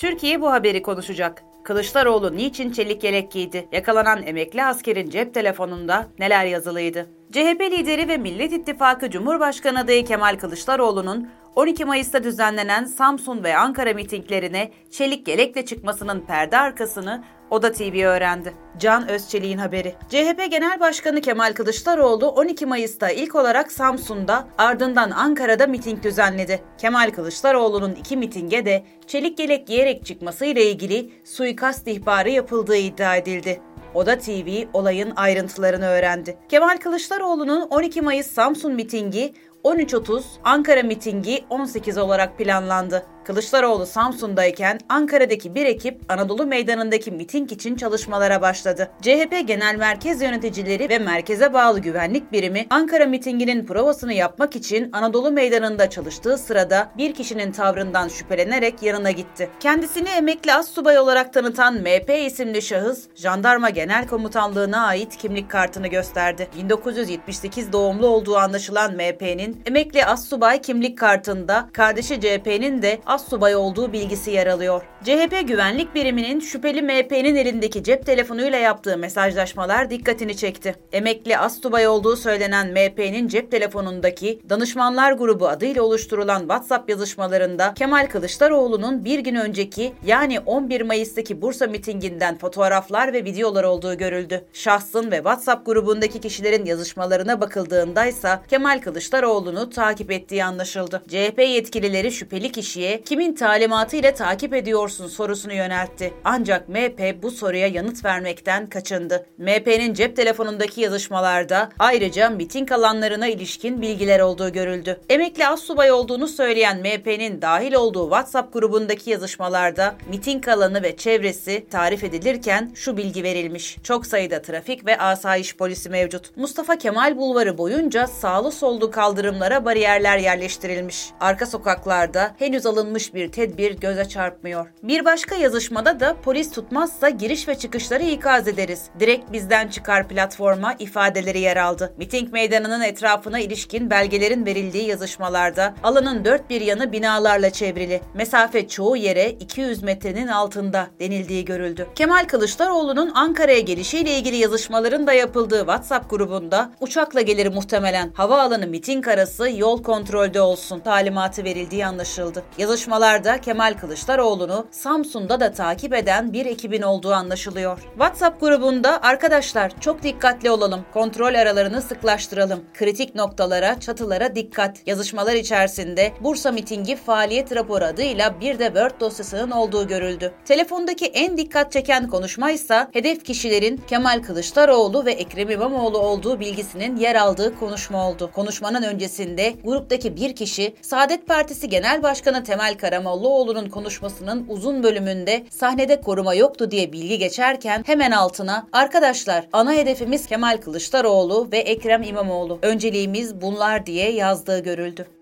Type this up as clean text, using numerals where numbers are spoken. Türkiye bu haberi konuşacak. Kılıçdaroğlu niçin çelik yelek giydi? Yakalanan emekli askerin cep telefonunda neler yazılıydı? CHP lideri ve Millet İttifakı Cumhurbaşkanı adayı Kemal Kılıçdaroğlu'nun 12 Mayıs'ta düzenlenen Samsun ve Ankara mitinglerine çelik yelekle çıkmasının perde arkasını Odatv öğrendi. Can Özçelik'in haberi. CHP Genel Başkanı Kemal Kılıçdaroğlu 12 Mayıs'ta ilk olarak Samsun'da, ardından Ankara'da miting düzenledi. Kemal Kılıçdaroğlu'nun iki mitinge de çelik yelek giyerek çıkmasıyla ilgili suikast ihbarı yapıldığı iddia edildi. Odatv olayın ayrıntılarını öğrendi. Kemal Kılıçdaroğlu'nun 12 Mayıs Samsun mitingi 13.30, Ankara mitingi 18 olarak planlandı. Kılıçdaroğlu Samsun'dayken Ankara'daki bir ekip Anadolu Meydanı'ndaki miting için çalışmalara başladı. CHP Genel Merkez Yöneticileri ve merkeze bağlı güvenlik birimi Ankara mitinginin provasını yapmak için Anadolu Meydanı'nda çalıştığı sırada bir kişinin tavrından şüphelenerek yanına gitti. Kendisini emekli astsubay olarak tanıtan MP isimli şahıs, Jandarma Genel Komutanlığı'na ait kimlik kartını gösterdi. 1978 doğumlu olduğu anlaşılan MP'nin emekli astsubay kimlik kartında kardeşi CHP'nin de astsubay olduğu bilgisi yer alıyor. CHP Güvenlik Biriminin şüpheli MHP'nin elindeki cep telefonuyla yaptığı mesajlaşmalar dikkatini çekti. Emekli astsubay olduğu söylenen MHP'nin cep telefonundaki Danışmanlar Grubu adıyla oluşturulan WhatsApp yazışmalarında Kemal Kılıçdaroğlu'nun bir gün önceki, yani 11 Mayıs'taki Bursa mitinginden fotoğraflar ve videolar olduğu görüldü. Şahsın ve WhatsApp grubundaki kişilerin yazışmalarına bakıldığında ise Kemal Kılıçdaroğlu'nu takip ettiği anlaşıldı. CHP yetkilileri şüpheli kişiye "Kimin talimatı ile takip ediyorsun?" sorusunu yöneltti. Ancak MHP bu soruya yanıt vermekten kaçındı. MHP'nin cep telefonundaki yazışmalarda ayrıca miting alanlarına ilişkin bilgiler olduğu görüldü. Emekli astsubay olduğunu söyleyen MHP'nin dahil olduğu WhatsApp grubundaki yazışmalarda miting alanı ve çevresi tarif edilirken şu bilgi verilmiş: çok sayıda trafik ve asayiş polisi mevcut. Mustafa Kemal Bulvarı boyunca sağlı sollu kaldırımlara bariyerler yerleştirilmiş. Arka sokaklarda henüz alınmış bir tedbir göze çarpmıyor. Bir başka yazışmada da "polis tutmazsa giriş ve çıkışları ikaz ederiz. Direkt bizden çıkar" platforma ifadeleri yer aldı. Miting meydanının etrafına ilişkin belgelerin verildiği yazışmalarda alanın dört bir yanı binalarla çevrili. Mesafe çoğu yere 200 metrenin altında denildiği görüldü. Kemal Kılıçdaroğlu'nun Ankara'ya gelişiyle ilgili yazışmaların da yapıldığı WhatsApp grubunda "uçakla gelir muhtemelen. Havaalanı miting arası yol kontrolde olsun" talimatı verildiği anlaşıldı. Yazışmalarda Kemal Kılıçdaroğlu'nu Samsun'da da takip eden bir ekibin olduğu anlaşılıyor. WhatsApp grubunda "Arkadaşlar çok dikkatli olalım, kontrol aralarını sıklaştıralım, kritik noktalara, çatılara dikkat" yazışmalar içerisinde Bursa mitingi faaliyet raporu adıyla bir de Word dosyasının olduğu görüldü. Telefondaki en dikkat çeken konuşmaysa hedef kişilerin Kemal Kılıçdaroğlu ve Ekrem İmamoğlu olduğu bilgisinin yer aldığı konuşma oldu. Konuşmanın öncesinde gruptaki bir kişi Saadet Partisi Genel Başkanı Temel Karamollaoğlu'nun konuşmasının uzun bölümünde "sahnede koruma yoktu" diye bilgi geçerken hemen altına "Arkadaşlar ana hedefimiz Kemal Kılıçdaroğlu ve Ekrem İmamoğlu. Önceliğimiz bunlar" diye yazdığı görüldü.